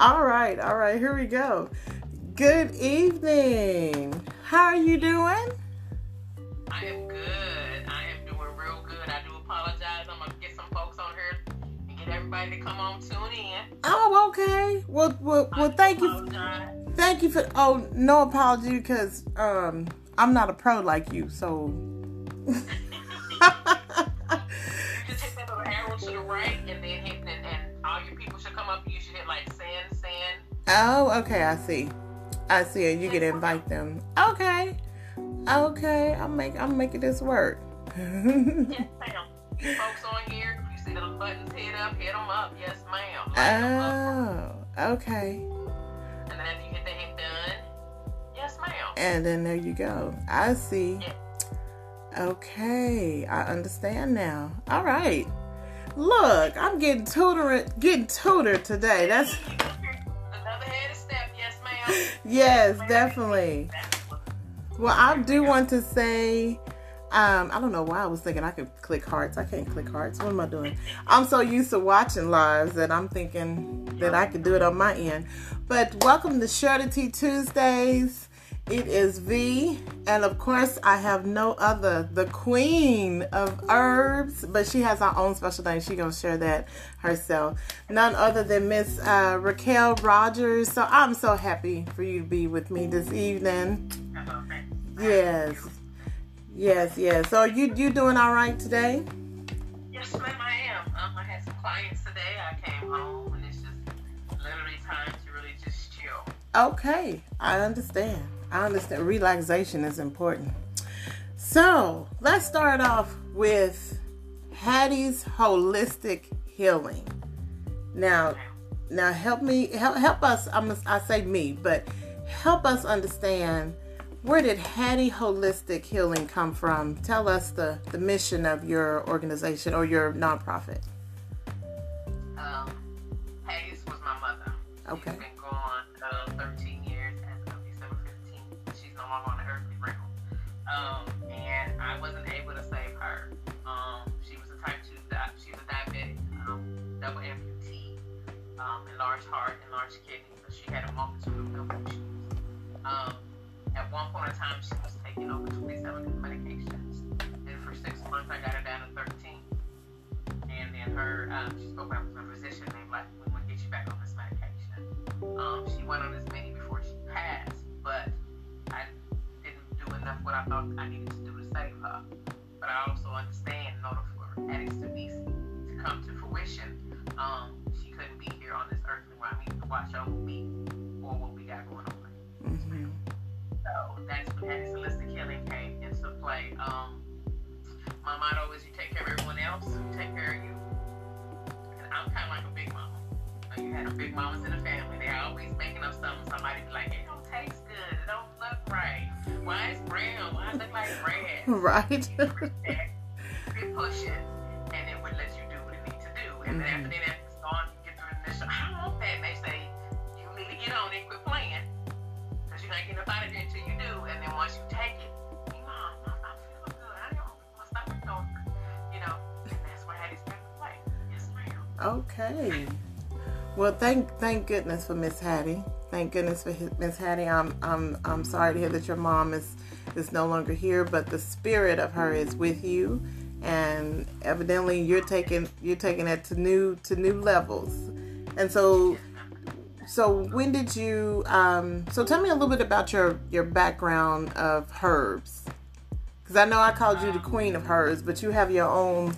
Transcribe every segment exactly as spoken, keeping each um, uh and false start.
All right, all right, here we go. Good evening. How are you doing? I am good. I am doing real good. I do apologize. I'm going to get some folks on here and get everybody to come on, tune in. Oh, okay. Well, well, well thank you. Thank you for, oh, no apology, because um, I'm not a pro like you, so. You just hit that little arrow to the right, and then hit, and, and all your people should come up, and you should hit, like, send, send. Oh, okay, I see. I see, and you can invite them. Okay. Okay, I'm make I'm making this work. Yes, ma'am. You folks on here, you see little buttons, hit up, hit them up. Yes, ma'am. Light oh, up. Okay. And then you get the hit done. Yes, ma'am. And then there you go. I see. Yes. Okay, I understand now. All right. Look, I'm getting tutored, getting tutored today. That's another head step. Yes, ma'am. Yes, yes, definitely. Ma'am. Well, I do want to say, um, I don't know why I was thinking I could click hearts. I can't click hearts. What am I doing? I'm so used to watching lives that I'm thinking that I could do it on my end. But welcome to Surety Tuesdays. It is V. And, of course, I have no other, the queen of herbs. But she has her own special thing. She's going to share that herself. None other than Miss uh, Raquel Rogers. So I'm so happy for you to be with me this evening. Yes, yes, yes. So you you doing all right today? Yes, ma'am, I am. Um, I had some clients today. I came home, and it's just literally time to really just chill. Okay, I understand. I understand. Relaxation is important. So let's start off with Hattie's Holistic Healing. Now, now help me help help us. I'm I say me, but help us understand. Where did Hattie's Holistic Healing come from? Tell us the, the mission of your organization or your nonprofit. Um, Hattie's was my mother. Okay. She's been gone uh, thirteen years as of December fifteenth. She's no longer on the earthly realm. Um, and I wasn't able to save her. Um, she was a type two, di- she was a diabetic, um, double amputee, um, enlarged heart, enlarged kidneys. So she had a multitude of health issues. Um, At one point in time, she was taking over twenty-seven medications. Then for six months, I got her down to thirteen. And then her, um, she spoke up to a physician. They were like, we want to get you back on this medication. Um, she went on this many before she passed, but I didn't do enough what I thought I needed to do to save her. But I also understand in order for addicts to be to come to fruition, um, she couldn't be here on this earth where I need to watch over me or what we got going on. Mm-hmm. So that's when Hattie's Holistic Healing came into play. Um, my motto is you take care of everyone else, you take care of you. And I'm kind of like a big mama. Like you had a big mamas in the family. They're always making up something. Somebody be like, it don't taste good. It don't look right. Why is brown? Why does it look like red? Right. You push it, and it would let you do what it needs to do. And then after that, it's gone. You get through the initial, I don't want that. And they say, you need to get on it. Quit playing. You're not getting up out of there until you do, and then once you take it, you mom, mom, I feel good. I don't my stomach don't, you know, and that's where Hattie's been playing. Yes, ma'am. Okay. Well, thank thank goodness for Miss Hattie. Thank goodness for Miss Hattie. I'm I'm I'm sorry to hear that your mom is is no longer here, but the spirit of her is with you, and evidently you're taking you're taking it to new to new levels, and so. Yes. So when did you, um, so tell me a little bit about your, your background of herbs. Because I know I called you the queen of herbs, but you have your own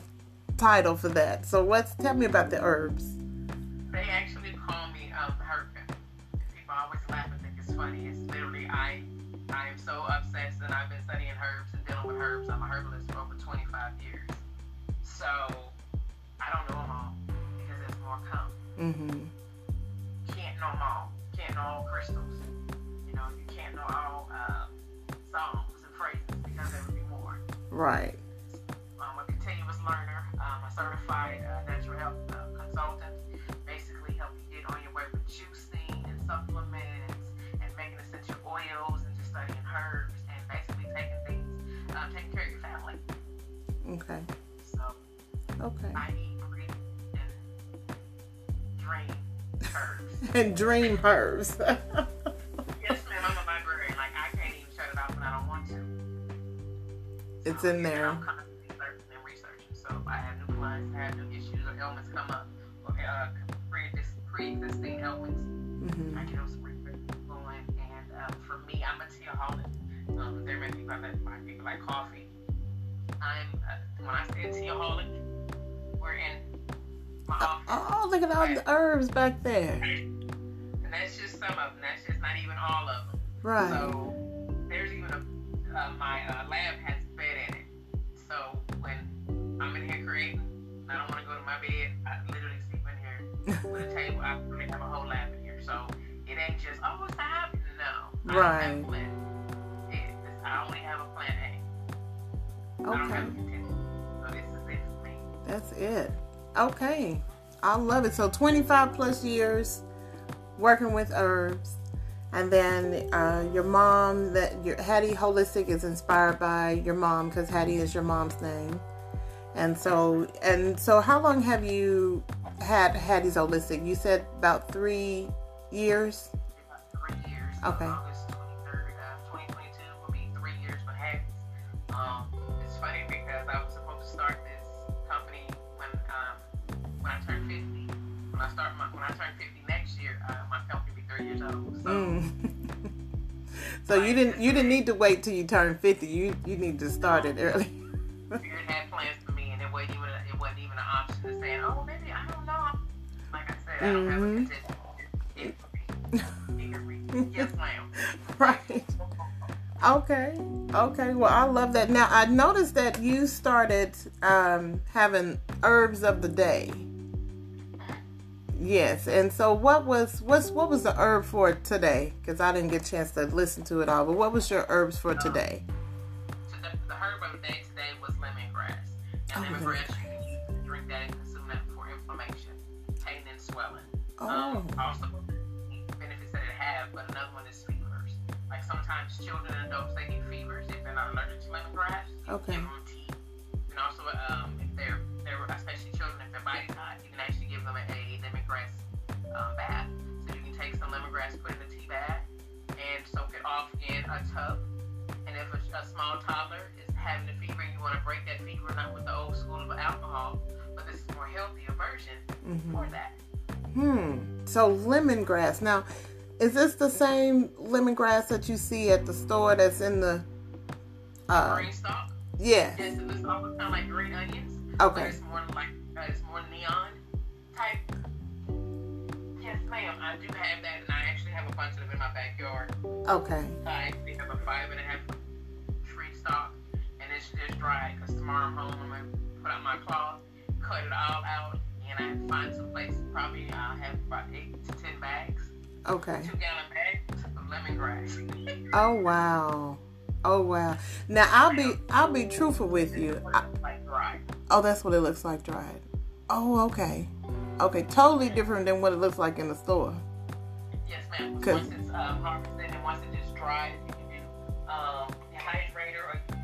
title for that. So what's, tell me about the herbs. They actually call me um, Herb Pimp. People always laugh and think it's funny. It's literally, I I am so obsessed that I've been studying herbs and dealing with herbs. I'm a herbalist for over twenty-five years. So I don't know them all because there's more coming. Mm-hmm. Know them all. You can't know all crystals. You know, you can't know all um, songs and phrases because there would be more. Right. I'm a continuous learner. I'm a certified uh, natural health uh, consultant. Basically, help you get on your way with juicing and supplements and making essential oils and just studying herbs and basically taking things, um, taking care of your family. Okay. So, okay. I eat, breathe, and drink herbs. and dream herbs. Yes, ma'am. I'm a librarian. Like, I can't even shut it off when I don't want to. It's so, in there. I'm constantly searching and researching. So if I have new clients, I have new issues or ailments come up, or uh, pre-existing ailments, mm-hmm. I get on some research going. And uh, for me, I'm a teaholic. Um, there may be people like people like coffee. I'm uh, when I say teaholic, we're in. Office. Oh, look at all right. the herbs back there. And that's just some of them. That's just not even all of them. Right. So, there's even a, uh, my uh, lab has a bed in it. So, when I'm in here creating, and I don't want to go to my bed, I literally sleep in here with a table. I have a whole lab in here. So, it ain't just, oh, what's happening? No. Right. I don't have a plan. It, I only have a plan A. Okay. I don't have a contingency. So, this is it for me. That's it. Okay, I love it. So twenty-five plus years working with herbs, and then uh, your mom, that your Hattie Holistic is inspired by your mom because Hattie is your mom's name. And so, and so, how long have you had Hattie's Holistic? You said about three years. About three years. Okay. August twenty-third, uh, twenty twenty-two will be three years for Hattie's. Um, it's funny because I was supposed to start this company. When I turn fifty, when I start my, when I turn fifty next year, uh, my company will be thirty years old. So, mm. so like, you didn't you didn't need to wait till you turn fifty. You you need to start it early. Spirit had plans for me, and it wasn't even a, it wasn't even an option to saying, oh maybe I don't know. Like I said, I don't mm-hmm. have a condition. It for me. It for me. Yes, ma'am. Right. Okay. Okay. Well, I love that. Now I noticed that you started um, having herbs of the day. Yes, and so what was what's what was the herb for today? Because I didn't get a chance to listen to it all. But what was your herbs for um, today? So the, the herb of the day today was lemongrass. And oh, lemongrass, yeah. You can drink that and consume that for inflammation, pain, and swelling. Oh. Um, also, the benefits that it has, but another one is fevers. Like sometimes children and adults, they get fevers if they're not allergic to lemongrass. You okay. Give them tea, and also um, if they're they're especially children, if their body's hot, you can actually give them a lemongrass um, bath. So you can take some lemongrass, put it in a tea bath, and soak it off in a tub. And if a, a small toddler is having a fever and you want to break that fever, not with the old school of alcohol, but this is a more healthier version mm-hmm. for that. Hmm. So lemongrass. Now, is this the same lemongrass that you see at the store that's in the... Uh, green stalk? Yeah. Yes, it looks almost kind of like green onions. Okay. But it's more like, uh, it's more neon type. Yes, ma'am. I do have that, and I actually have a bunch of them in my backyard. Okay. I actually have a five and a half tree stalk, and it's just dry because tomorrow I'm home. I'm going to put out my cloth, cut it all out, and I find some place. Probably I'll have about eight to ten bags. Okay. Two gallon bags of lemongrass. Oh wow! Oh wow! Now I'll be I'll be truthful with you. I, like dry. Oh, that's what it looks like dried. Oh, okay. Okay, totally different than what it looks like in the store. Yes, ma'am. Once it's um, harvested and once it is dried, you can do um, hydrator or you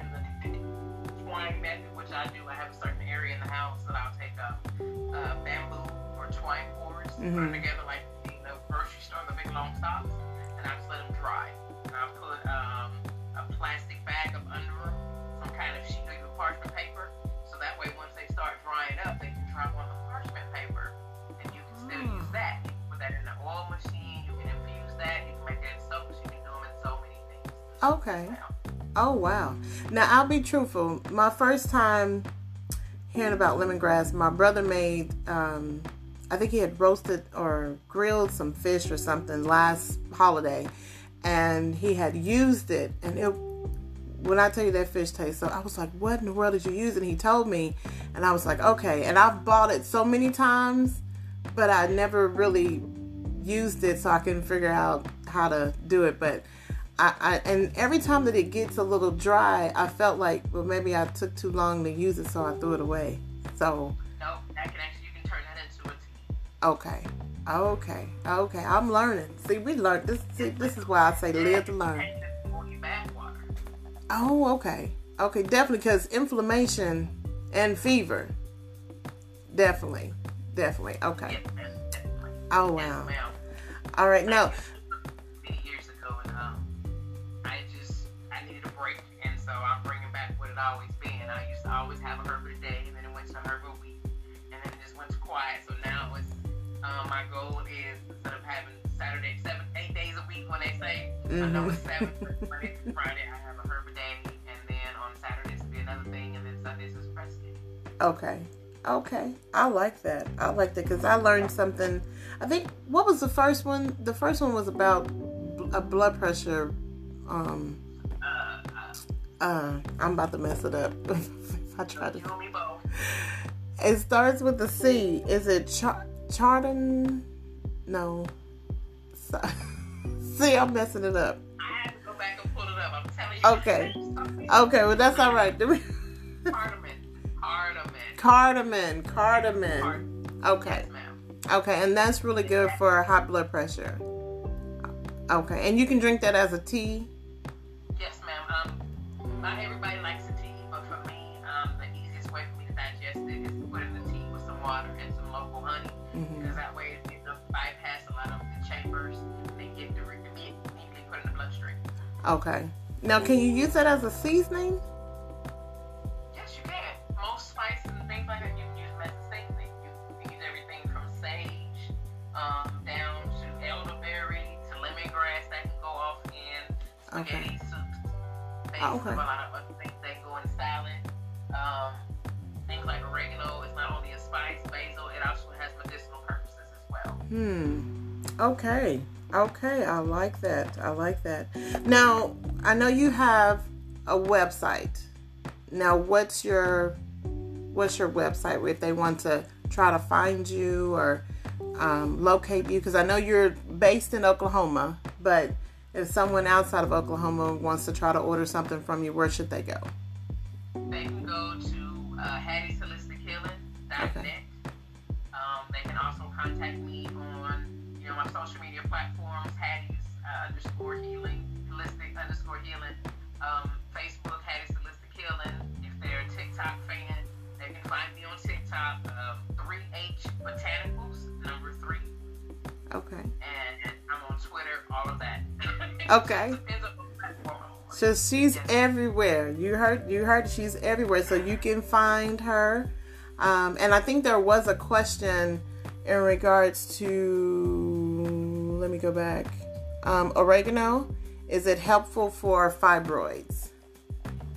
can do the twine method, which I do. I have a certain area in the house that I'll take up uh, bamboo or twine boards, mm-hmm. put them together like the grocery store, the big long socks, and I just let them dry. And I'll put um, a plastic bag up under them, some kind of sheet of parchment paper, so that way once they start drying up, they can dry one of the parchment paper. Still use that. You can put that in an oil machine. You can infuse that. You can make that soaps. You can do them in so many things. Okay. Wow. Oh, wow. Now, I'll be truthful. My first time hearing about lemongrass, my brother made, um, I think he had roasted or grilled some fish or something last holiday, and he had used it. And it, when I tell you that fish tastes, so I was like, what in the world did you use? And he told me, and I was like, okay. And I've bought it so many times, but I never really used it, so I couldn't figure out how to do it. But I, I and every time that it gets a little dry, I felt like, well, maybe I took too long to use it, so I threw it away. So no, that can actually, you can turn that into a tea. Okay, okay, okay. I'm learning. See, we learned this. See, this is why I say live to learn. Oh, okay, okay, definitely, because inflammation and fever, definitely. Definitely. Okay. Yes, ma'am. Definitely. Oh wow. Yes, ma'am. All right, no. Many years ago, and um, I just I needed a break, and so I'm bringing back what it always been. I used to always have a herb a day, and then it went to herb a week, and then it just went to quiet. So now it's um, my goal is instead of having Saturday seven eight days a week when they say mm-hmm. I know it's seven Monday through Friday, I have a herb a day, and then on Saturdays it'll be another thing, and then Sundays is pressed in. Okay. Okay, I like that. I like that because I learned something. I think, what was the first one? The first one was about a blood pressure. Um, uh, uh, I'm about to mess it up. If I try to. It starts with a C. Is it char- Chardon? No. So, see, I'm messing it up. I have to go back and pull it up. I'm telling you. Okay. Okay, well, that's all right. Cardamom, cardamom. Okay. Okay, and that's really good for high blood pressure. Okay, and you can drink that as a tea? Yes, ma'am. Um, not everybody likes a tea, but for me, um, the easiest way for me to digest it is to put in the tea with some water and some local honey, mm-hmm. because that way it doesn't bypass a lot of the chambers and get directly immediately put in the bloodstream. Okay. Now, can you use that as a seasoning? Okay. Spaghetti soups. They oh, okay. have a lot of other things that go in salad. Um, things like oregano is not only a spice, basil, it also has medicinal purposes as well. Hmm. Okay. Okay. I like that. I like that. Now, I know you have a website. Now, what's your what's your website if they want to try to find you or um, locate you? Because I know you're based in Oklahoma, but if someone outside of Oklahoma wants to try to order something from you, where should they go? They can go to uh, Hattie's Holistic Healing dot net. Okay. Um, they can also contact me on you know my social media platforms: Hattie's uh, underscore Healing, Holistic underscore Healing, um, Facebook Hattie's Holistic Healing. If they're a TikTok fan, they can find me on TikTok: um, three H Botanicals, number three. Okay. And I'm on Twitter, all of that. Okay. So she's everywhere. You heard you heard she's everywhere. So you can find her. Um, and I think there was a question in regards to, let me go back. Um, oregano. Is it helpful for fibroids?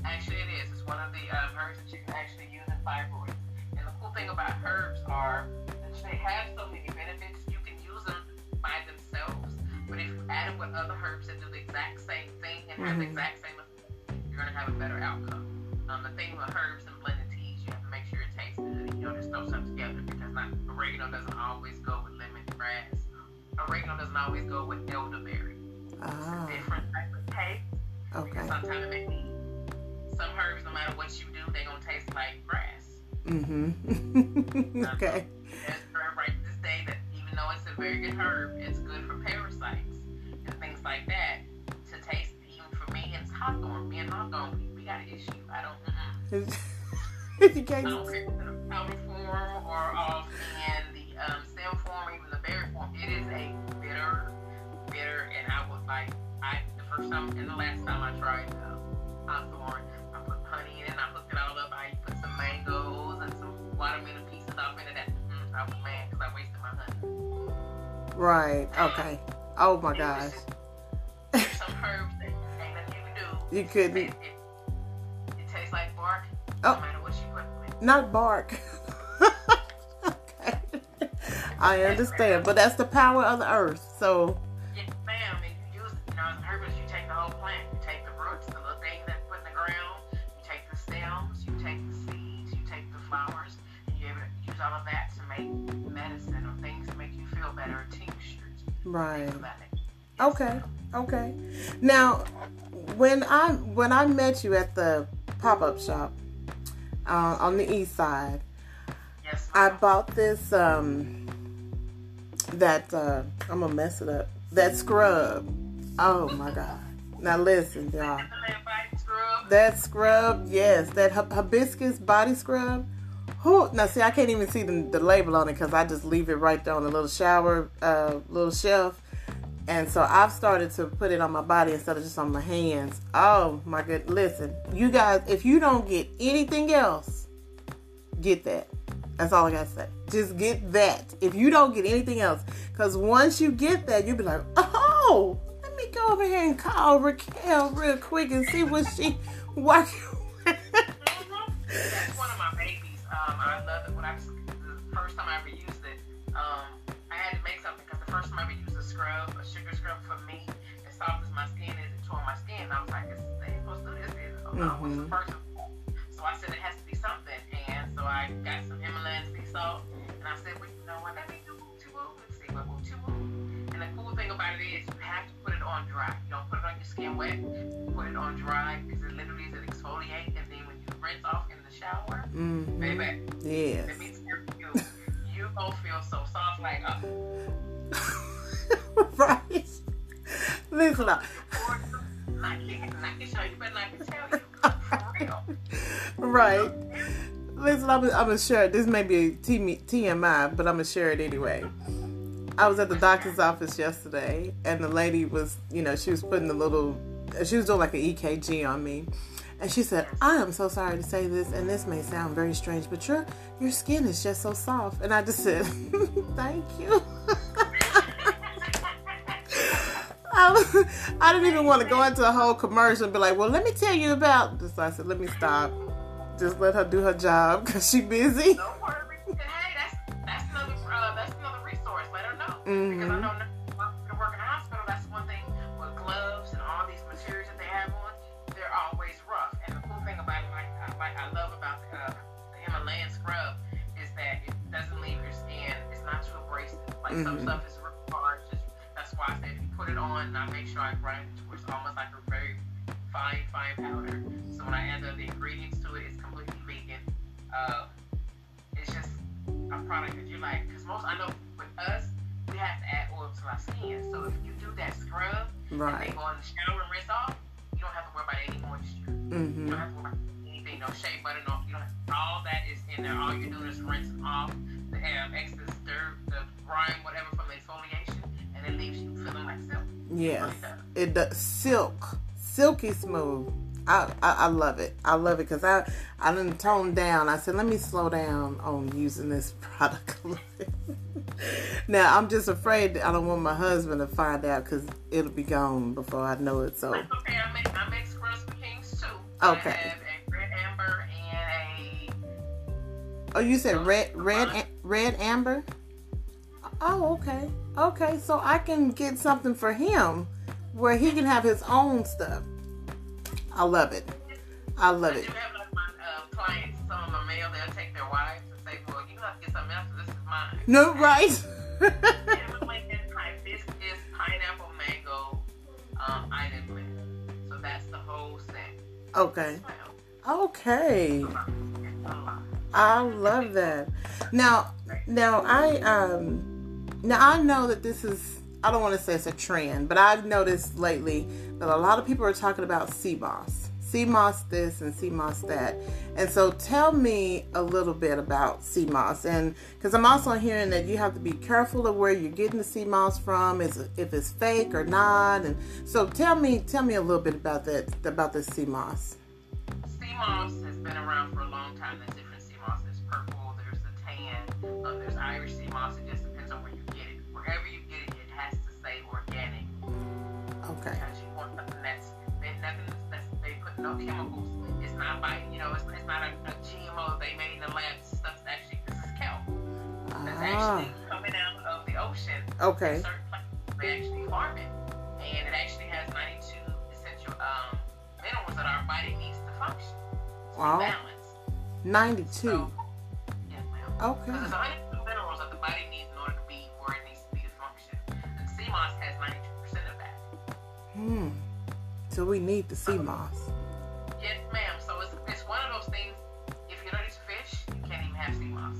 Actually it is. It's one of the um, herbs that you can actually use in fibroids. And the cool thing about herbs are that they have so many benefits. You can use them by themselves. But if you add it with other herbs that do the exact same thing and mm-hmm. have the exact same effect, you're going to have a better outcome. Um, the thing with herbs and blended teas, you have to make sure it tastes good. You don't just throw something together because not, oregano doesn't always go with lemongrass. Oregano doesn't always go with elderberry. Ah. It's a different type of taste. Okay. Because sometimes it may be some herbs, no matter what you do, they're going to taste like grass. Mm-hmm. Okay. There's a herb right this day that even though it's a very good herb, it's good for parasites and things like that to taste. Even for me, it's hawthorn. Me and hawthorn, we, we got an issue. I don't. Mm-mm. You can't. I don't care in the powder form or off in the um, stem form, or even the berry form. It is a bitter, bitter, and I was like, I the first time and the last time I tried uh, hawthorn, I put honey in it, I hooked it all up. I put some mangoes and some watermelon pieces off into that. Mm, I was mad because I wasted my honey. Right. Okay. Oh my gosh. There's some herbs that ain't nothing you can do. You couldn't. It, it, it tastes like bark. Oh. No matter what you put with. Not bark. Okay. I understand, but that's the power of the earth. So. Yes, ma'am. And you use, you know, as herbs, you take the whole plant. You take the roots, the little things that put in the ground. You take the stems. You take the seeds. You take the flowers, and you use all of that to make medicine or things that make you feel better. Right. Okay. Okay. Now, when I when I met you at the pop-up shop uh, on the east side, yes, I bought this um that uh, I'm gonna mess it up. That scrub. Oh my God. Now listen, y'all. That scrub. Yes, that hibiscus body scrub. Who, now see, I can't even see the, the label on it because I just leave it right there on the little shower, uh, little shelf. And so I've started to put it on my body instead of just on my hands. Oh my goodness. Listen, you guys, if you don't get anything else, get that. That's all I got to say. Just get that. If you don't get anything else. Because once you get that, you'll be like, oh, let me go over here and call Raquel real quick and see what she working with. That's one of my babies. Um, I love it. When I was, the first time I ever used it, um, I had to make something. Because the first time I ever used a scrub, a sugar scrub for me, as soft as my skin is, it tore my skin. I was like, they ain't supposed to do this. I mm-hmm. was the first. So I said, it has to be something. And so I got some Himalayan sea salt. And I said, well, you know what? Let me do woo-to-woo. Let's see what woo-to-woo. And the cool thing about it is you have to put it on dry. You don't put it on your skin wet. You put it on dry because it literally is an exfoliate. And then when you rinse off in the shower, mm-hmm. baby, yes. It means you, you don't feel so soft like a... Right. Listen up. Right. Listen, I'm, I'm gonna share it. This may be T M I, but I'm gonna share it anyway. I was at the doctor's office yesterday, and the lady was, you know, she was putting the little, she was doing like an E K G on me, and she said, "I am so sorry to say this, and this may sound very strange, but your your skin is just so soft." And I just said, "Thank you." I didn't even want to go into a whole commercial and be like, well, let me tell you about this. So I said, let me stop. Just let her do her job because she busy. Don't worry. Hey, that's, that's, another, uh, that's another resource. Let her know. Mm-hmm. Because I know to work in a hospital, that's one thing with gloves and all these materials that they have on. They're always rough. And the cool thing about it, like I, like, I love about the, uh, the Himalayan scrub is that it doesn't leave your skin. It's not too abrasive. Like mm-hmm. some stuff is hard. That's why I said if you put it on, and I make sure I grind it towards almost like a very fine, fine powder. So when I add the, the ingredients to it, it's completely vegan. Uh, it's just a product that you like. Because most, I know with us, we have to add oil to our skin. So if you do that scrub, right. and they go in the shower and rinse off, you don't have to worry about any moisture. Mm-hmm. You don't have to worry about anything, no shea butter, no, you don't have, all that is in there. All you're doing is rinsing off the um, excess dirt, the grime, whatever from the exfoliation. And it leaves you feeling like silk. Yes, it does. Silk, silky smooth. I, I, I love it. I love it because I I didn't tone down. I said let me slow down on using this product. Now I'm just afraid I don't want my husband to find out because it'll be gone before I know it. So that's okay. I make I make scrubs for kings too. Okay. I have a red amber and a. Oh, you said red red am- red amber. Oh, okay. Okay, so I can get something for him where he can have his own stuff. I love it. I love it. I do have like my uh, clients, some of my male, they'll take their wives and say, well, you have to get something else, this is mine. No, right? And like this is pineapple mango um, item blend. So that's the whole set. Okay. Okay. I love that. Now, now I, um... Now, I know that this is, I don't want to say it's a trend, but I've noticed lately that a lot of people are talking about sea moss. Sea moss this and sea moss that. And so tell me a little bit about sea moss. And because I'm also hearing that you have to be careful of where you're getting the sea moss from, is if it's fake or not. And so tell me, tell me a little bit about that, about the sea moss. Sea moss has been around for a long time. There's different sea moss. There's purple, there's the tan, um, there's Irish sea moss. It just depends on where you Wherever you get it, it has to say organic. Okay. Because you want something that's, nothing that's, they put no chemicals. It's not by, you know, it's, it's not a, a G M O they made in the lab. Stuff's actually, this is kelp. That's ah. actually coming out of the ocean. Okay. In certain places, they actually farm it. And it actually has ninety-two essential um, minerals that our body needs to function. To wow. balance. ninety-two. So, yes, ma'am. Okay. Because there's one hundred two minerals that the body needs in order to be where it needs. Moss has ninety-two percent of that. Hmm. So we need the sea um, moss. Yes, ma'am. So it's, it's one of those things, if you don't eat fish, you can't even have sea moss.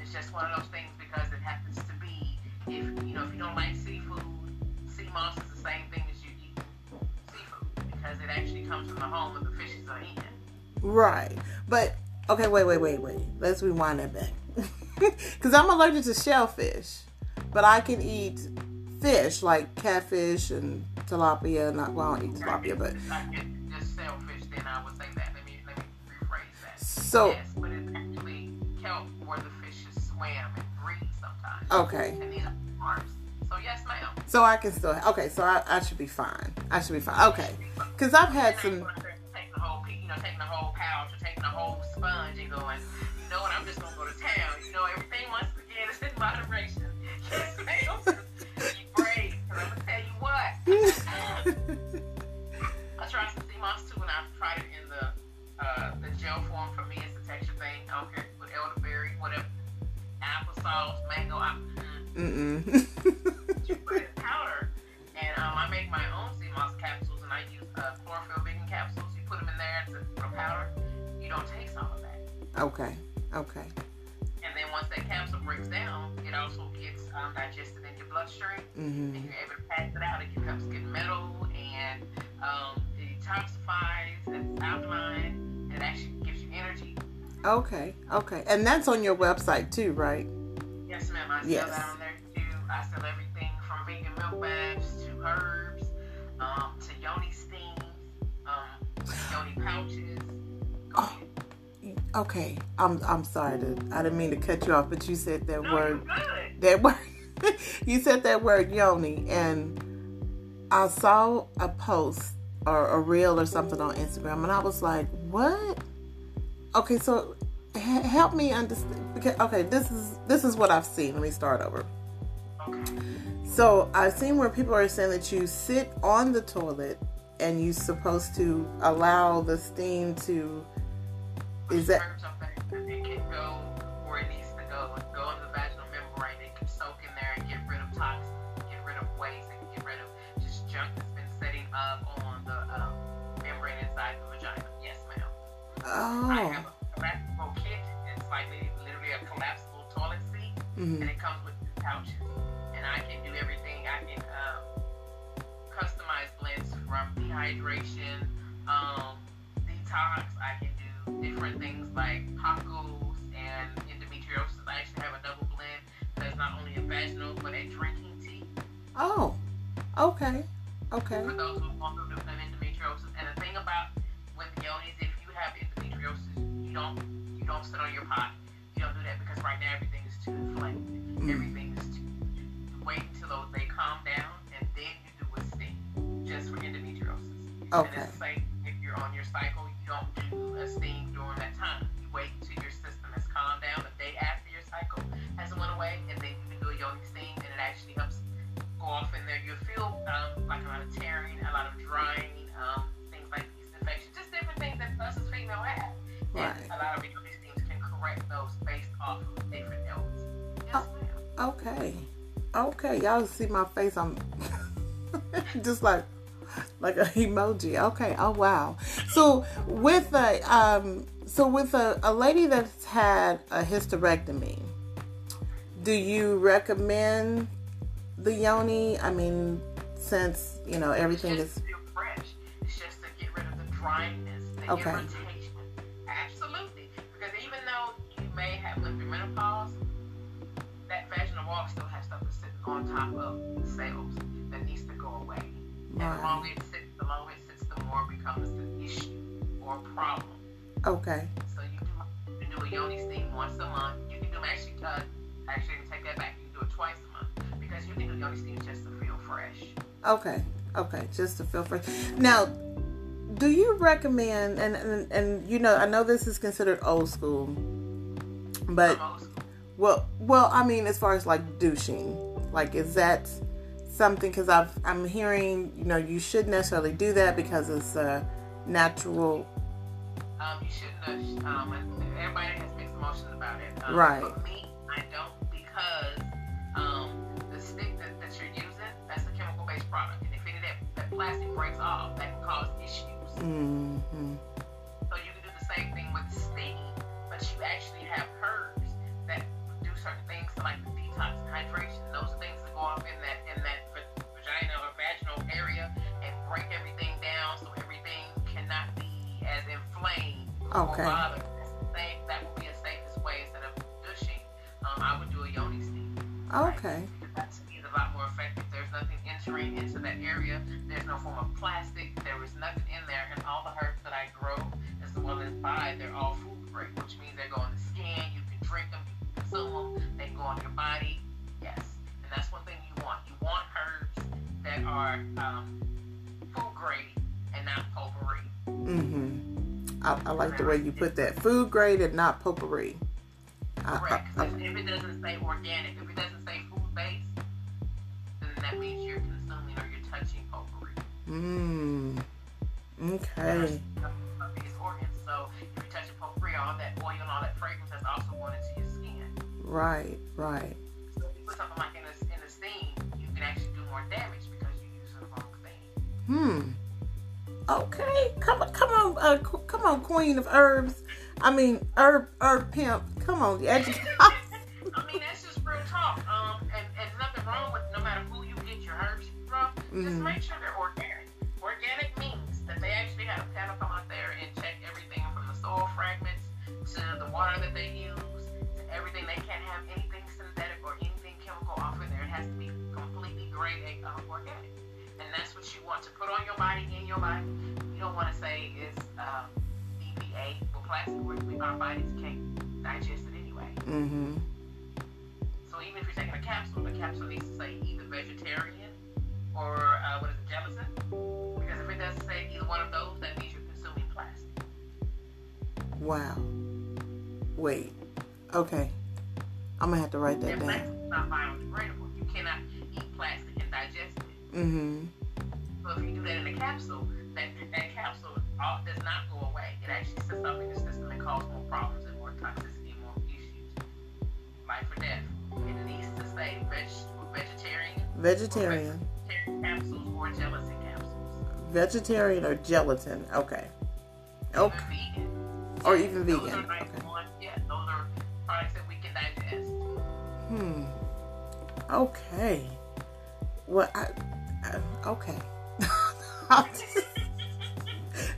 It's just one of those things because it happens to be, if you know, if you don't like seafood, sea moss is the same thing as you eat seafood because it actually comes from the home that the fishes are eating. Right. But, okay, wait, wait, wait, wait. Let's rewind that back. Because I'm allergic to shellfish, but I can eat fish, like catfish and tilapia. Not, well, I don't eat tilapia, but... Like it's just shellfish, then I would say that. Let me, let me rephrase that. So... Yes, but it's actually kelp where the fishes swim and breathe sometimes. Okay. And these are farms. So, yes, ma'am. So, I can still... Okay, so I, I should be fine. I should be fine. Okay. Because I've had some... Taking the whole, you know, taking the whole pouch or taking the whole sponge and going, you know what, I'm just going to go to town. You know, everything once again is in moderation. Yes, ma'am. I'm gonna tell you what. I tried some sea moss too, and I've tried it in the uh, the gel form. For me, it's the texture thing. I don't care if you put elderberry, whatever, applesauce, mango. I, mm. Mm-mm. You put it in powder, and um, I make my own sea moss capsules, and I use uh, chlorophyll vegan capsules. You put them in there as a powder. You don't taste all of that. Okay. Okay. And then once that capsule breaks down, it also gets um, digested in your bloodstream, mm-hmm. and you're able to pass it out. It becomes good metal, and um, it detoxifies, it's alkaline, and it actually gives you energy. Okay, okay. And that's on your website too, right? Yes, ma'am. I sell yes. that on there too. I sell everything from vegan milk baths to herbs, um, to yoni steams, um, to yoni pouches. Go ahead. Okay, I'm I'm sorry to, I didn't mean to cut you off, but you said that no, word that word you said that word yoni, and I saw a post or a reel or something on Instagram, and I was like, what? Okay, so h- help me understand. Because, okay, this is this is what I've seen. Let me start over. Okay. So I've seen where people are saying that you sit on the toilet and you're supposed to allow the steam to. Is that something it can go where it needs to go, like go in the vaginal membrane? It can soak in there and get rid of toxins, get rid of waste, and get rid of just junk that's been setting up on the um, membrane inside the vagina. Yes, ma'am. Oh. I have a collapsible kit. It's like literally a collapsible toilet seat, mm-hmm. and it comes with pouches. And I can do everything. I can um, customize blends from dehydration, um, detox. I can. Different things like cockles and endometriosis. I actually have a double blend that's not only a vaginal but a drinking tea. Oh, okay, okay. For those who want to do endometriosis, and the thing about with yonis, if you have endometriosis, you don't you don't sit on your pot. You don't do that because right now everything is too inflamed. Mm. Everything is too. You wait until they calm down and then you do a steam just for endometriosis. Okay. And it's the same if you're on your cycle. Don't do a steam during that time. You wait until your system has calmed down the day after your cycle has went away, and then you can do a yoni steam, and it actually helps go off in there. You'll feel um, like a lot of tearing, a lot of drying, um, things like yeast infection, just different things that us as female have. Right. And a lot of yoni steams can correct those based off of different ailments. Yes, oh, okay. Okay. Y'all see my face. I'm just like... like an emoji. Okay. Oh, wow. So with a um, so with a, a lady that's had a hysterectomy, do you recommend the yoni? I mean, since you know everything it's just is feel fresh, it's just to get rid of the dryness, the okay. irritation. Absolutely, because even though you may have lived through menopause, that vaginal wall still has stuff that's sitting on top of the cells that needs to go away. And the longer it sits, the longer it sits, the more it becomes an issue or a problem. Okay. So you can, you can do a yoni steam once a month. You can do actually, uh, actually take that back. You can do it twice a month because you can do yoni steam just to feel fresh. Okay. Okay. Just to feel fresh. Now, do you recommend? And and, and you know, I know this is considered old school, but I'm old school. well, well, I mean, as far as like douching, like is that something, because I've I'm hearing, you know, you shouldn't necessarily do that because it's a natural. Um, you shouldn't. Um, everybody has mixed emotions about it. Um, right. For me, I don't, because um, the stick that, that you're using, that's a chemical based product, and if any of that, that plastic breaks off, that can cause issues. Mm-hmm. So you can do the same thing with the steam, but you actually have herbs that do certain things like the detox and hydration. Those are things that go off in that. Okay. Well, think that would be the safest way instead of douching. Um, I would do a yoni steam. Okay. Right? That to me is a lot more effective. There's saturate into that area. There's no form of plastic. There is nothing in there. And all the herbs that I grow, as well as buy, they're all food grade, which means they go in the skin. You can drink them, you can consume them. They go on your body. Yes. And that's one thing you want. You want herbs that are um, food grade and not potpourri. Mm-hmm. I, I like the way you put that. Food grade and not potpourri. Correct. Because if it doesn't say organic, if it doesn't say food-based, then that means you're consuming or you're touching potpourri. Mmm. Okay. Of these organs. So if you're touching potpourri, all that oil and all that fragrance that's also going into your skin. Right, right. So if you put something like in a, in a steam, you can actually do more damage because you're using the wrong thing. Hmm. Okay, come on, come on, uh, come on, Queen of Herbs. I mean, herb, herb pimp. Come on, yeah. I mean, that's just real talk. Um, and, and nothing wrong with no matter who you get your herbs from. Mm-hmm. Just make sure they're organic. Organic means that they actually have kind of come out there and check everything from the soil fragments to the water that they use to everything. They can't have anything synthetic or anything chemical off in there. It has to be completely grade A um, organic. And that's what you want to put on your body, in your body. You don't want to say it's um, D B A or plastic, which we, our bodies can't digest it anyway. Mm-hmm. So even if you're taking a capsule, the capsule needs to say either vegetarian or uh, what is it, gelatin? Because if it doesn't say either one of those, that means you're consuming plastic. Wow. Wait. Okay. I'm going to have to write that and down. Plastic is not biodegradable. You cannot eat plastic and digest it. Mm-hmm. So if you do that in a capsule, that that capsule all, does not go away. It actually sits up in your system and causes more problems and more toxicity and more issues, life or death. It needs to say veg, vegetarian, vegetarian, or vegetarian capsules or gelatin capsules. Vegetarian or gelatin, okay. Okay. Even vegan. Or even those vegan. Are nice okay. ones. Yeah, those are products that we can digest. Hmm. Okay. Well, I. Okay.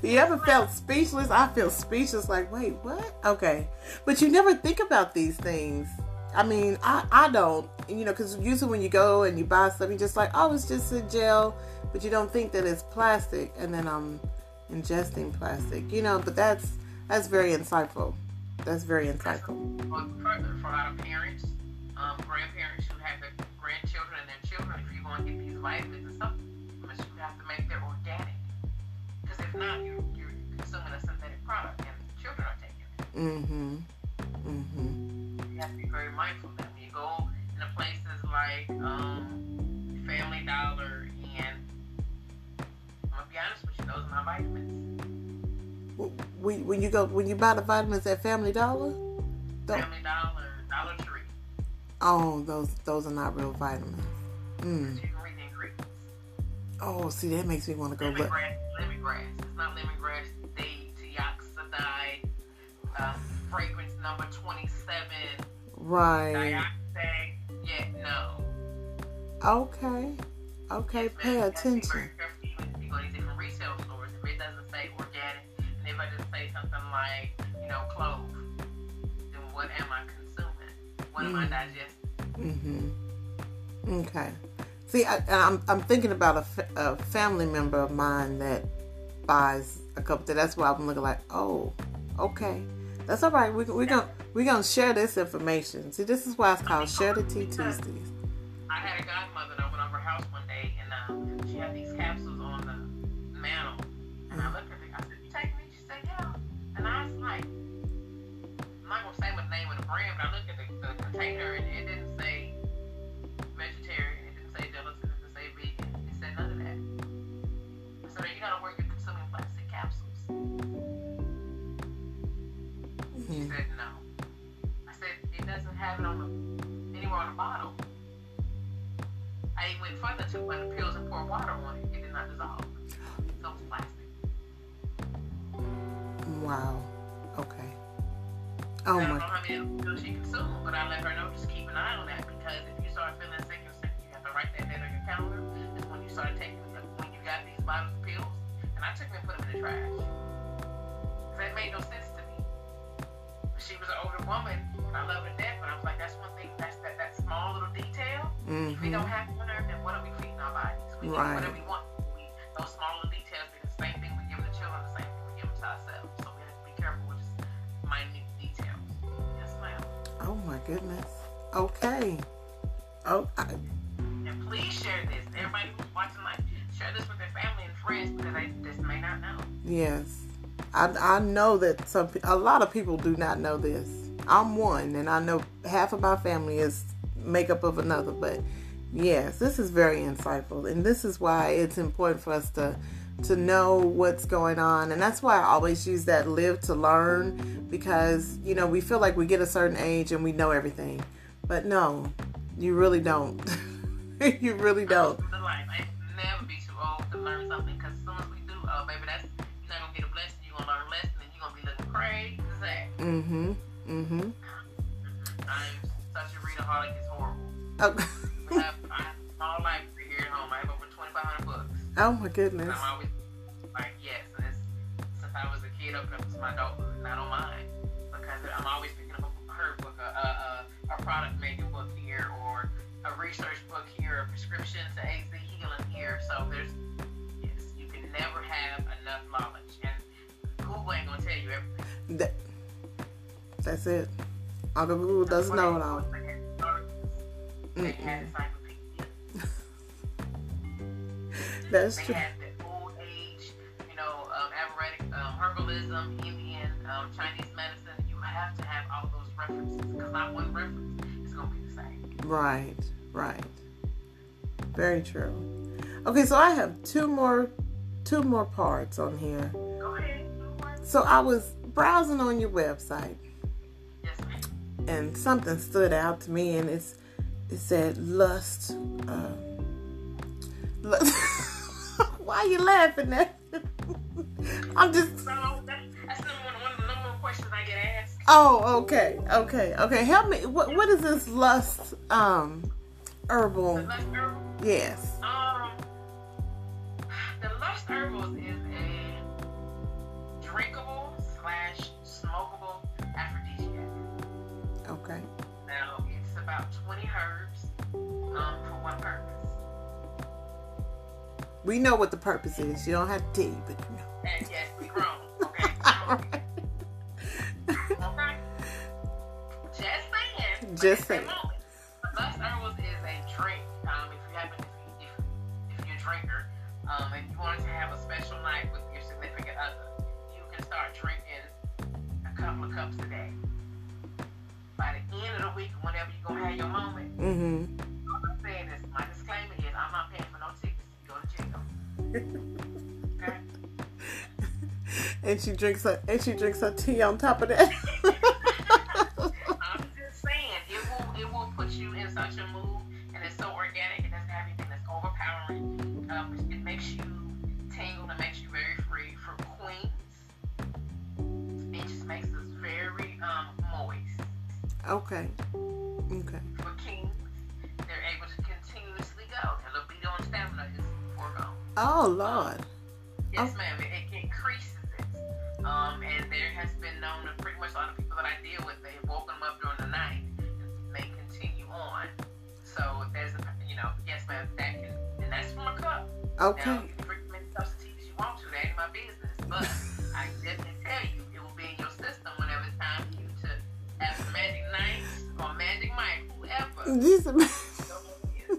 You ever felt speechless? I feel speechless. Like, wait, what? Okay. But you never think about these things. I mean, I, I don't. You know, because usually when you go and you buy something, you're just like, oh, it's just a gel. But you don't think that it's plastic. And then I'm ingesting plastic. You know, but that's that's very insightful. That's very insightful. Well, further, for a lot of parents, um, grandparents who have their grandchildren and their children, if you want to get these vitamins and stuff, you have to make them organic. Because if not, you're, you're consuming a synthetic product and the children are taking it. Mm-hmm. Mm-hmm. You have to be very mindful of that. When you go into places like um, Family Dollar, and I'm going to be honest with you, those are my vitamins. When, when you go, when you buy the vitamins at Family Dollar? Family Dollar, Dollar Tree. Oh, those those are not real vitamins. Mm. You can read the ingredients. Oh, see, that makes me want to go look. Lemongrass, lemongrass. It's not lemongrass. Deoxide, uh, fragrance number twenty-seven. Right. Dioxide. Yeah, no. Okay. Okay, yes, pay attention. You go to these different retail stores. If it doesn't say organic, and if I just say something like, you know, clove, then what am I consuming? What am I digesting? Mm-hmm. Okay. See, I, I'm I'm thinking about a, fa- a family member of mine that buys a couple. Of, that's why I'm looking like, oh, okay, that's all right. We we yeah. gonna we gonna share this information. See, this is why it's called Share the Tea Tuesdays. I had a godmother that went over her house one day, and um, she had these capsules on the mantle, and I looked at her. I said, "You take me?" She said, "Yeah," and I was like, "I'm not gonna say my name of the brand, but I looked at." The container, and it didn't say vegetarian, it didn't say gelatin, it didn't say vegan, it said none of that. So you gotta work with consuming plastic capsules. Mm-hmm. She said no. I said it doesn't have it on the, anywhere on the bottle. I even went further to put the pills and pour water on it. It did not dissolve. So it was plastic. Wow. Okay. Oh I don't my. know how many pills she consumes, but I let her know just keep an eye on that, because if you start feeling sick and sick, you have to write that down on your calendar. It's when you started taking them, when you got these bottles of pills, and I took them and put them in the trash. Because that made no sense to me. But she was an older woman, and I love her to death, but I was like, that's one thing, that's that, that small little detail. Mm-hmm. If we don't have one, then what are we feeding our bodies? do right. whatever we want. We, those smaller details be the same thing we give the children, the same thing we give them to ourselves. So we have to be careful with just minute details. Yes, ma'am. Oh my goodness. Okay. Oh. I... And please share this. Everybody who's watching, like, share this with their family and friends because they just may not know. Yes. I, I know that some a lot of people do not know this. I'm one, and I know half of my family is makeup of another. But yes, this is very insightful, and this is why it's important for us to to know what's going on. And that's why I always use that live to learn, because you know we feel like we get a certain age and we know everything, but no, you really don't. You really don't. Life. I never be too old to learn something, because as soon as we do, oh baby, that's you're not gonna get a blessing. You're gonna learn a lesson, and you're gonna be looking crazy. Mm-hmm. Mm-hmm. I'm such a reader holic, it's horrible. Oh. I have all life here at home. I have over twenty-five hundred books. Oh my goodness. And I'm always like, yes. And it's, since I was a kid, up to my adulthood, and I don't mind. Because I'm always picking up a her book, a, a, a product making book here, or a research book here, a prescription to A Z healing here. So there's, yes, you can never have enough knowledge. And Google ain't going to tell you everything. That- That's it. Uncle Google doesn't know it all. They had encyclopedias. That's true. They had the old age, you know, um, Arabic, um, herbalism, Indian, um, Chinese medicine. You have to have all those references, because not one reference is going to be the same. Right, right. Very true. Okay, so I have two more, two more parts on here. Go ahead. So I was browsing on your website. And something stood out to me, and it's it said lust. Uh, lust. Why are you laughing at? I'm just. No, that, that's number one, one of the number one questions I get asked. Oh, okay, okay, okay. Help me. What what is this lust? Um, herbal. The lust herbal. Yes. Um, the lust herbals is a drinkable slash smokable aphrodisiac. Okay. Now, it's about twenty herbs um, for one purpose. We know what the purpose is. You don't have to tell you, but you know. And yes, we grown. Okay? Right. Okay? Just saying. Just saying. The lust herbals is a drink. Um, if, you happen, if, you, if, if you're a drinker um, and you wanted to have a special night with your significant other, you can start drinking a couple of cups a day. By the end of the week, whenever you're going to have your moment. Mm-hmm. All I'm saying is, my disclaimer is, I'm not paying for no tickets to go to jail. Okay? And she drinks her, and she drinks her tea on top of that. I'm just saying, it will, it will put you in such a mood, and it's so organic, it doesn't have anything that's overpowering. Um, it makes you tingle, it makes you very free. For queens, it just makes us very um, moist. Okay. Okay. For kings, they're able to continuously go. Their libido and stamina is foregone. Oh, Lord. Um, yes, oh. ma'am. It, it increases it. Um, and there has been known that pretty much a lot of people that I deal with, they woke them up during the night and they continue on. So if there's a, you know, yes, ma'am, that can, and that's from a cup. Okay. Now, you can drink as many substitutes as you want to. That ain't my business. But I can definitely tell you, it will be in your system whenever it's time for you to have Magic Nights or Magic Mike, whoever. These are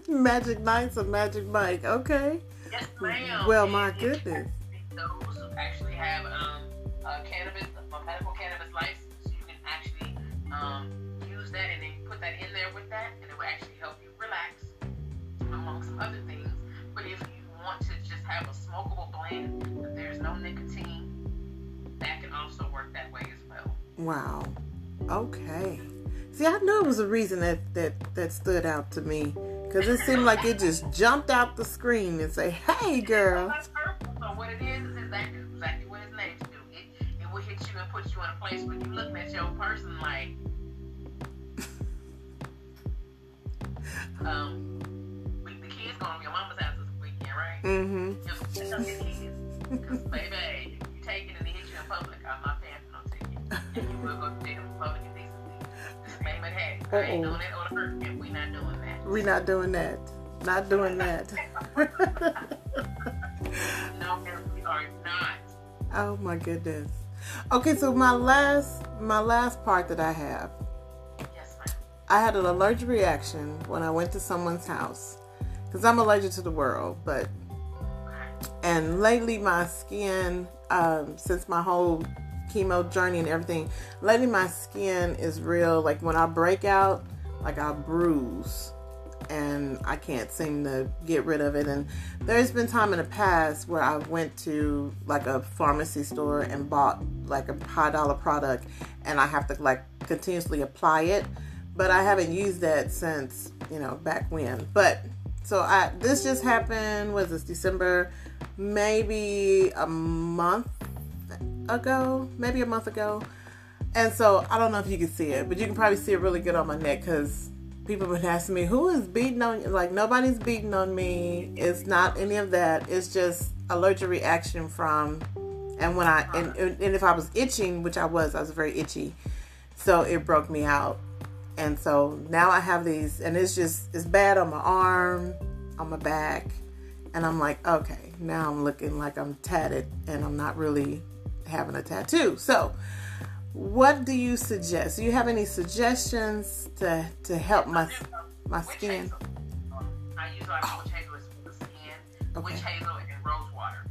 Magic Nights or Magic Mike, okay. Yes, ma'am. Well, and my goodness. Those who actually have um, a cannabis, a medical cannabis license, you can actually um, use that and then put that in there with that, and it will actually help you relax, among some other things. But if you want to just have a smokable blend, if there's no nicotine, that can also work that way as well. Wow. Okay. See, I knew it was a reason that, that, that stood out to me, because it seemed like it just jumped out the screen and say, "Hey, girl." So what it is is exactly, exactly what his name do. It, it will hit you and put you in a place where you're looking at your person like, um, we, the kids going to your mama's house this weekend, right? Mm-hmm. Just pick up your kids, because baby, if you take it and they hit you in public, I'm not paying for no ticket. And you will go to jail. Hey, I ain't doing that on the first, and we not doing that. We're not doing that. Not doing that. No, we are not. Oh my goodness. Okay, so my last my last part that I have. Yes, ma'am. I had an allergic reaction when I went to someone's house, because I'm allergic to the world, but and lately my skin, um, since my whole chemo journey and everything, lately my skin is real, like when I break out, like I bruise and I can't seem to get rid of it. And there's been time in the past where I went to like a pharmacy store and bought like a high dollar product, and I have to like continuously apply it, but I haven't used that since, you know, back when. But so I, this just happened, was this December, maybe a month ago, maybe a month ago. And so I don't know if you can see it, but you can probably see it really good on my neck, because people have been asking me, who is beating on you? Like, nobody's beating on me. It's not any of that. It's just allergic reaction from, and when I, and, and if I was itching, which I was, I was very itchy. So it broke me out. And so now I have these, and it's just, it's bad on my arm, on my back. And I'm like, okay, now I'm looking like I'm tatted and I'm not really having a tattoo. So what do you suggest? Do you have any suggestions to, to help my my skin? I use like witch hazel is for the skin. Witch hazel and rose water.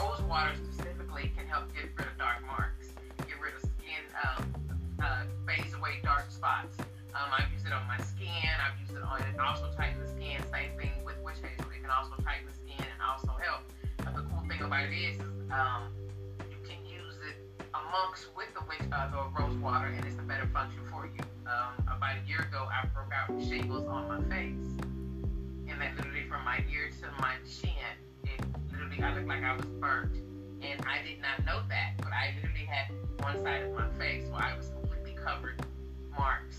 Rose water specifically can help get rid of dark marks, get rid of skin, um, uh, phase away dark spots. Um, I've used it on my skin. I've used it on, it also tightens the skin. Same thing with witch hazel. It can also tighten the skin and also help. But the cool thing about it is, um, amongst with the witch, uh, the rose water, and it's a better function for you. Um, about a year ago, I broke out shingles on my face, and that literally from my ear to my chin, it literally, I looked like I was burnt, and I did not know that, but I literally had one side of my face where I was completely covered marks.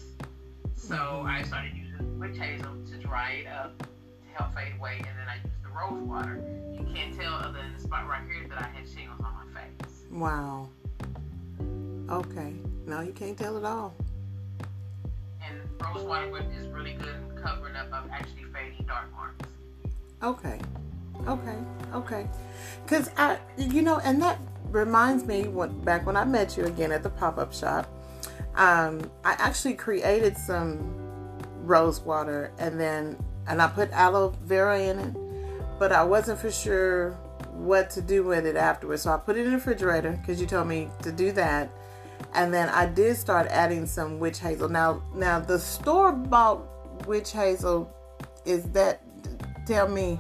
So I started using witch hazel to dry it up, to help fade away, and then I used the rose water. You can't tell other than the spot right here that I had shingles on my face. Wow. Okay. No, you can't tell at all. And rose water is really good in covering up of actually fading dark marks. Okay. Okay. Okay. Because I, you know, and that reminds me when, back when I met you again at the pop-up shop, um, I actually created some rose water, and then, and I put aloe vera in it, but I wasn't for sure what to do with it afterwards. So I put it in the refrigerator because you told me to do that. And then I did start adding some witch hazel. Now, now the store-bought witch hazel, is that, tell me,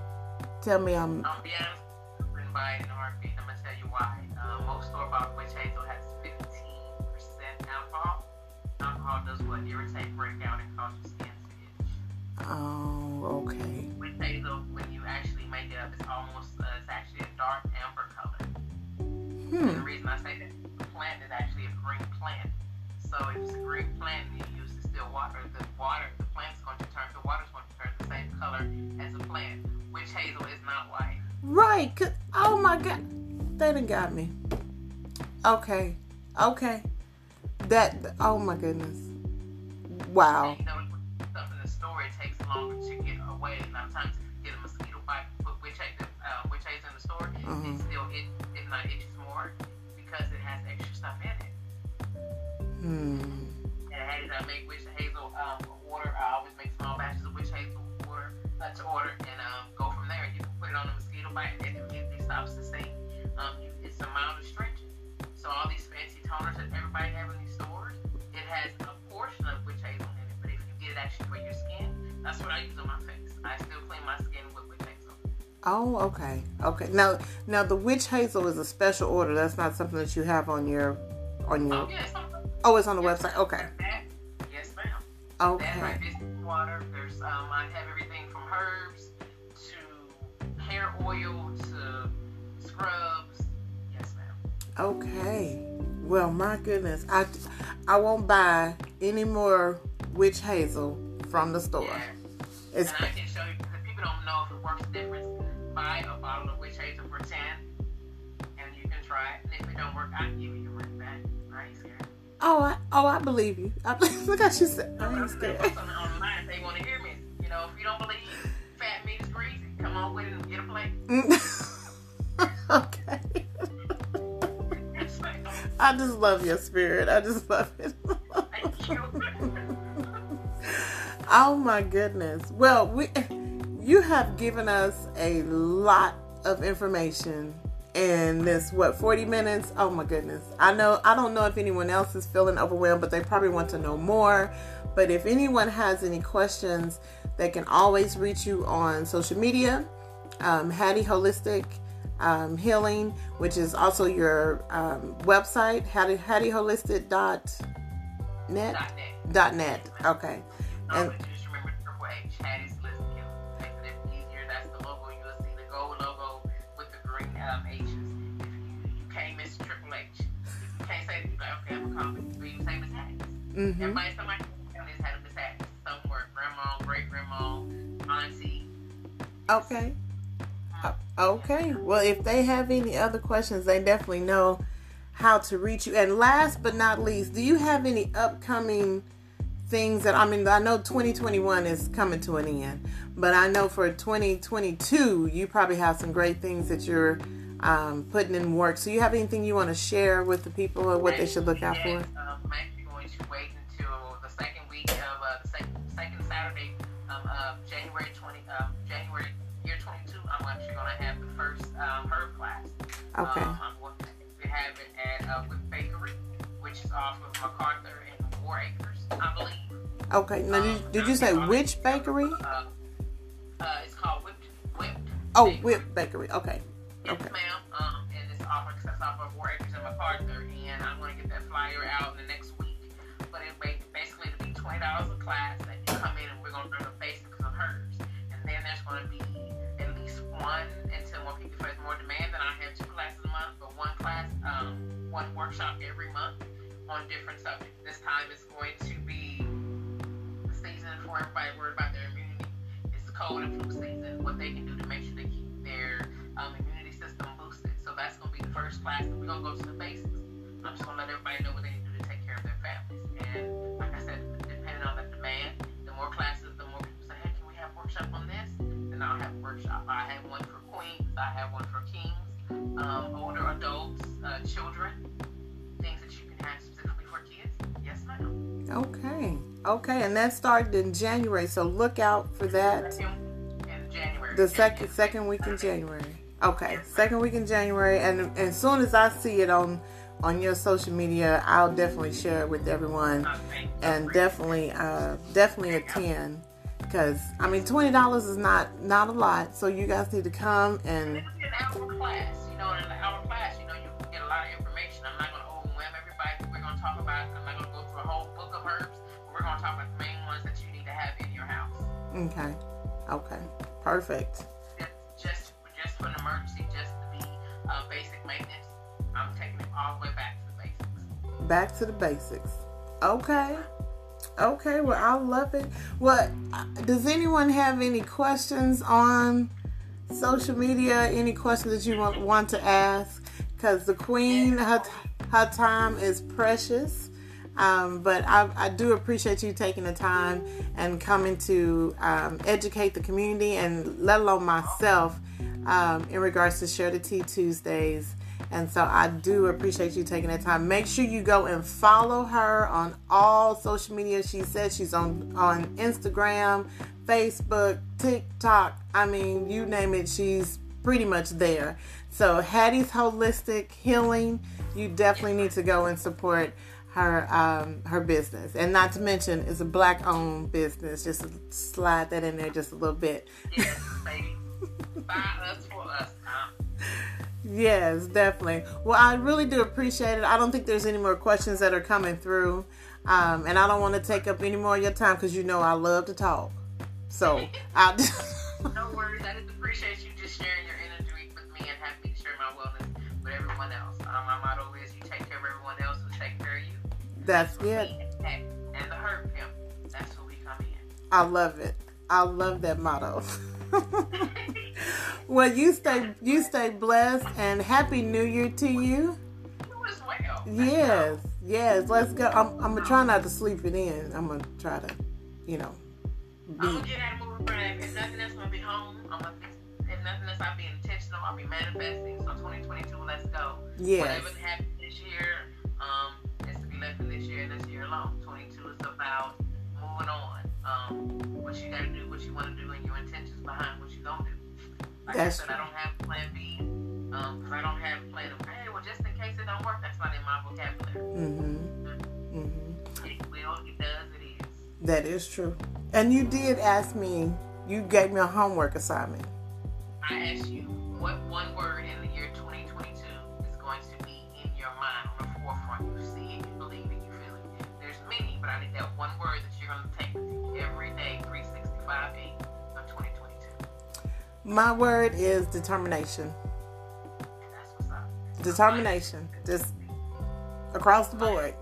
tell me I'm... I'll be honest, I'm going to buy it in a heartbeat. I'm going to tell you why. Uh, most store-bought witch hazel has fifteen percent alcohol. Alcohol does what? Irritate, break out, and cause your skin to itch. Oh, okay. Witch hazel, when you actually make it up, it's almost, uh, it's actually a dark amber color. Hmm. And the reason I say that, plant is actually a green plant. So if it's a green plant and you use distilled water, the water, the plant's going to turn, the water's going to turn the same color as the plant. Witch hazel is not white. Right. Cause, oh my God. They done got me. Okay. Okay. That, oh my goodness. Wow. And you know, stuff in the store, it takes longer to get away. A lot of times you get a mosquito bite, put witch hazel, uh, witch hazel in the store, uh-huh. It's still, it, if not, it just more. Because it has extra stuff in it. Hmm. And hazel, I make witch hazel um, water. I always make small batches of witch hazel water uh, to order, and um, go from there. You can put it on a mosquito bite, and it immediately stops the sting. Um, you, it's a mild astringent. So all these fancy toners that everybody has in these stores, it has a portion of witch hazel in it. But if you get it actually for your skin, that's what I use on my face. I still clean my skin with witch hazel. Oh, okay. Okay. Now, now the witch hazel is a special order. That's not something that you have on your, on your. Oh, yeah, it's on the, oh, it's on the yes, website. Okay. That, yes, ma'am. Okay. That, right, there's water. There's um, I have everything from herbs to hair oil to scrubs. Yes, ma'am. Okay. Well, my goodness, I, I won't buy any more witch hazel from the store. Yeah. It's. And I can show you, because people don't know if it works different. Buy a bottle of witch hazel for ten, and you can try it. And if it don't work, I give you your money back. I ain't scared. Oh, I, oh, I believe you. I believe, look how she said, I ain't scared. Online, they want to hear me. You know, if you don't believe fat me, come on with it and get a plate. Okay. I just love your spirit. I just love it. Thank you. Oh my goodness. Well, we you have given us a lot of information in this, what, forty minutes? Oh my goodness. I know I don't know if anyone else is feeling overwhelmed, but they probably want to know more. But if anyone has any questions, they can always reach you on social media, um, Hattie Holistic um, Healing, which is also your um, website, Hattie, Hattie Holistic dot net? Dot net. Dot net. Okay. And um, just remember the triple H, Hattie's Holistic Healing. Makes it easier. That's the logo. You'll see the gold logo with the green um, H's. If you, you can't miss triple H. If you can't say, you're like, okay, I'm a company. But you say Miss Hattie's. Mm-hmm. Everybody, somebody has had a Miss Hattie's somewhere. Grandma, great grandma, auntie. Okay. Um, okay. Yeah. Well, if they have any other questions, they definitely know how to reach you. And last but not least, do you have any upcoming things that, I mean, I know twenty twenty-one is coming to an end, but I know for twenty twenty-two, you probably have some great things that you're um, putting in work. So you have anything you want to share with the people or what they should look out for? Um, I'm actually going to wait until the second week of uh, the second, second Saturday um, of January twentieth, um, January year twenty-two. I'm actually going to have the first um, herb class. Okay. Um, I'm going to have it at uh, Whipped Bakery, which is off of MacArthur and War Acres, I believe. Okay. Now, um, did you say which bakery? Uh, uh, it's called Whipped. Whipped oh, Bakery. Whipped Bakery. Okay. Yes, okay, ma'am. Um, and it's off that's off of War Acres and MacArthur, and I'm going to get that flyer out in the next week. But it basically it'll be twenty dollars a class that you come in, and we're going to learn the basics of herbs, and then there's going to be at least one until more people. There's more demand, then I have two classes a month, but one class, um, one workshop every month on different subjects. This time it's going to be the season for everybody worried about their immunity. It's the cold and flu season, what they can do to make sure they keep their um, immunity system boosted. So that's going to be the first class, and we're going to go to the basics. I'm just going to let everybody know what they can do to take care of their families. And like I said, depending on the demand, the more classes, the more people say, hey, can we have a workshop on this? Then I'll have a workshop. I have one for queens, I have one for kings, um, older adults, uh, children, things that you can have specifically for kids. Yes, ma'am. Okay. Okay, and that started in January, so look out for that. In January. The second second week in January. Okay, yes, second week in January, and as soon as I see it on on your social media, I'll definitely share it with everyone, and definitely uh, definitely attend, because I mean twenty dollars is not not a lot, so you guys need to come and. An hour class, you know, in an hour class, you know, you can get a lot of information. I'm not going to overwhelm everybody. We're going to talk about. I'm not going to go through a whole book of herbs. We're going to talk about the main ones that you need to have in your house. Okay. Okay. Perfect. That's just just for an emergency, just to be uh, basic maintenance. I'm taking it all the way back to the basics. Back to the basics. Okay. Okay. Well, I love it. Well, does anyone have any questions on social media? Any questions that you want, want to ask? Because the queen, her, her time is precious. Um, but I, I do appreciate you taking the time and coming to um, educate the community and let alone myself um, in regards to Share the Tea Tuesdays. And so I do appreciate you taking that time. Make sure you go and follow her on all social media. She says she's on, on Instagram, Facebook, TikTok. I mean, you name it, she's pretty much there. So Hattie's Holistic Healing, you definitely need to go and support her um, her business. And not to mention, it's a Black-owned business. Just slide that in there just a little bit. Yes, baby. Buy us for us, huh? Yes, definitely. Well, I really do appreciate it. I don't think there's any more questions that are coming through. Um, and I don't want to take up any more of your time because you know I love to talk. So, I... No worries. I just appreciate you just sharing your energy with me and having me share my wellness with everyone else. Um, my motto is you take care of everyone else who take care of you. That's, That's it. And, and the Herb Pimp. That's who we come in. I love it. I love that motto. Well, you stay you stay blessed, and happy New Year to you. You as well. Yes, yes. Let's go. I'm, I'm gonna try not to sleep it in. I'm gonna try to, you know. Be. I'm gonna get out of moving around. If nothing else, I'm gonna be home. I'm gonna if nothing else, I'll be intentional. I'll be manifesting. So twenty twenty-two, let's go. Yes. Whatever happened this year, um, it's to be left in this year and this year alone. twenty-two is about moving on. Um, what you gotta do, what you want to do, and your intentions behind what you gonna do. Like that's I said, true. I don't have plan B. Um, cause I don't have plan of, hey, well, just in case it don't work, that's not in my vocabulary. Mm-hmm. Mm-hmm. Mm-hmm. It will, it does, it is. That is true. And you did ask me, you gave me a homework assignment. I asked you what one word in the year twenty twenty-two is going to be in your mind, on the forefront. You see it, you believe it, you feel it. There's many, but I think that one word that you're going to take with you every day, three sixty-five days of twenty twenty-two. My word is determination. That's what's up. Determination. Just across the board.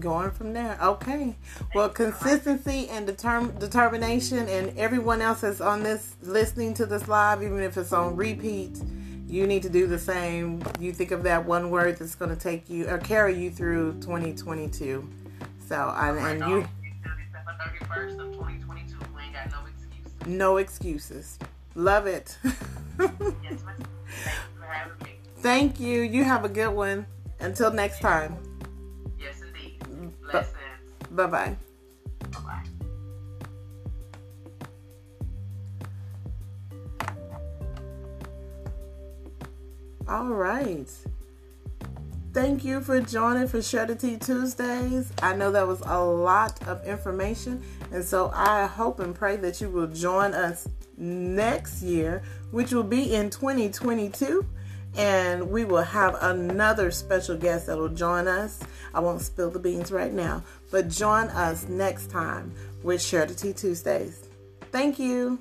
Going from there. Okay. Well, consistency and determ- determination, and everyone else that's on this, listening to this live, even if it's on repeat, you need to do the same. You think of that one word that's going to take you or carry you through twenty twenty-two. So, and, and you. No excuses. Love it. Thank you. You have a good one. Until next time. Lessons. Bye-bye. Bye-bye. All right. Thank you for joining for Share the Tea Tuesdays. I know that was a lot of information, and so I hope and pray that you will join us next year, which will be in twenty twenty-two. And we will have another special guest that will join us. I won't spill the beans right now, but join us next time with Share the Tea Tuesdays. Thank you.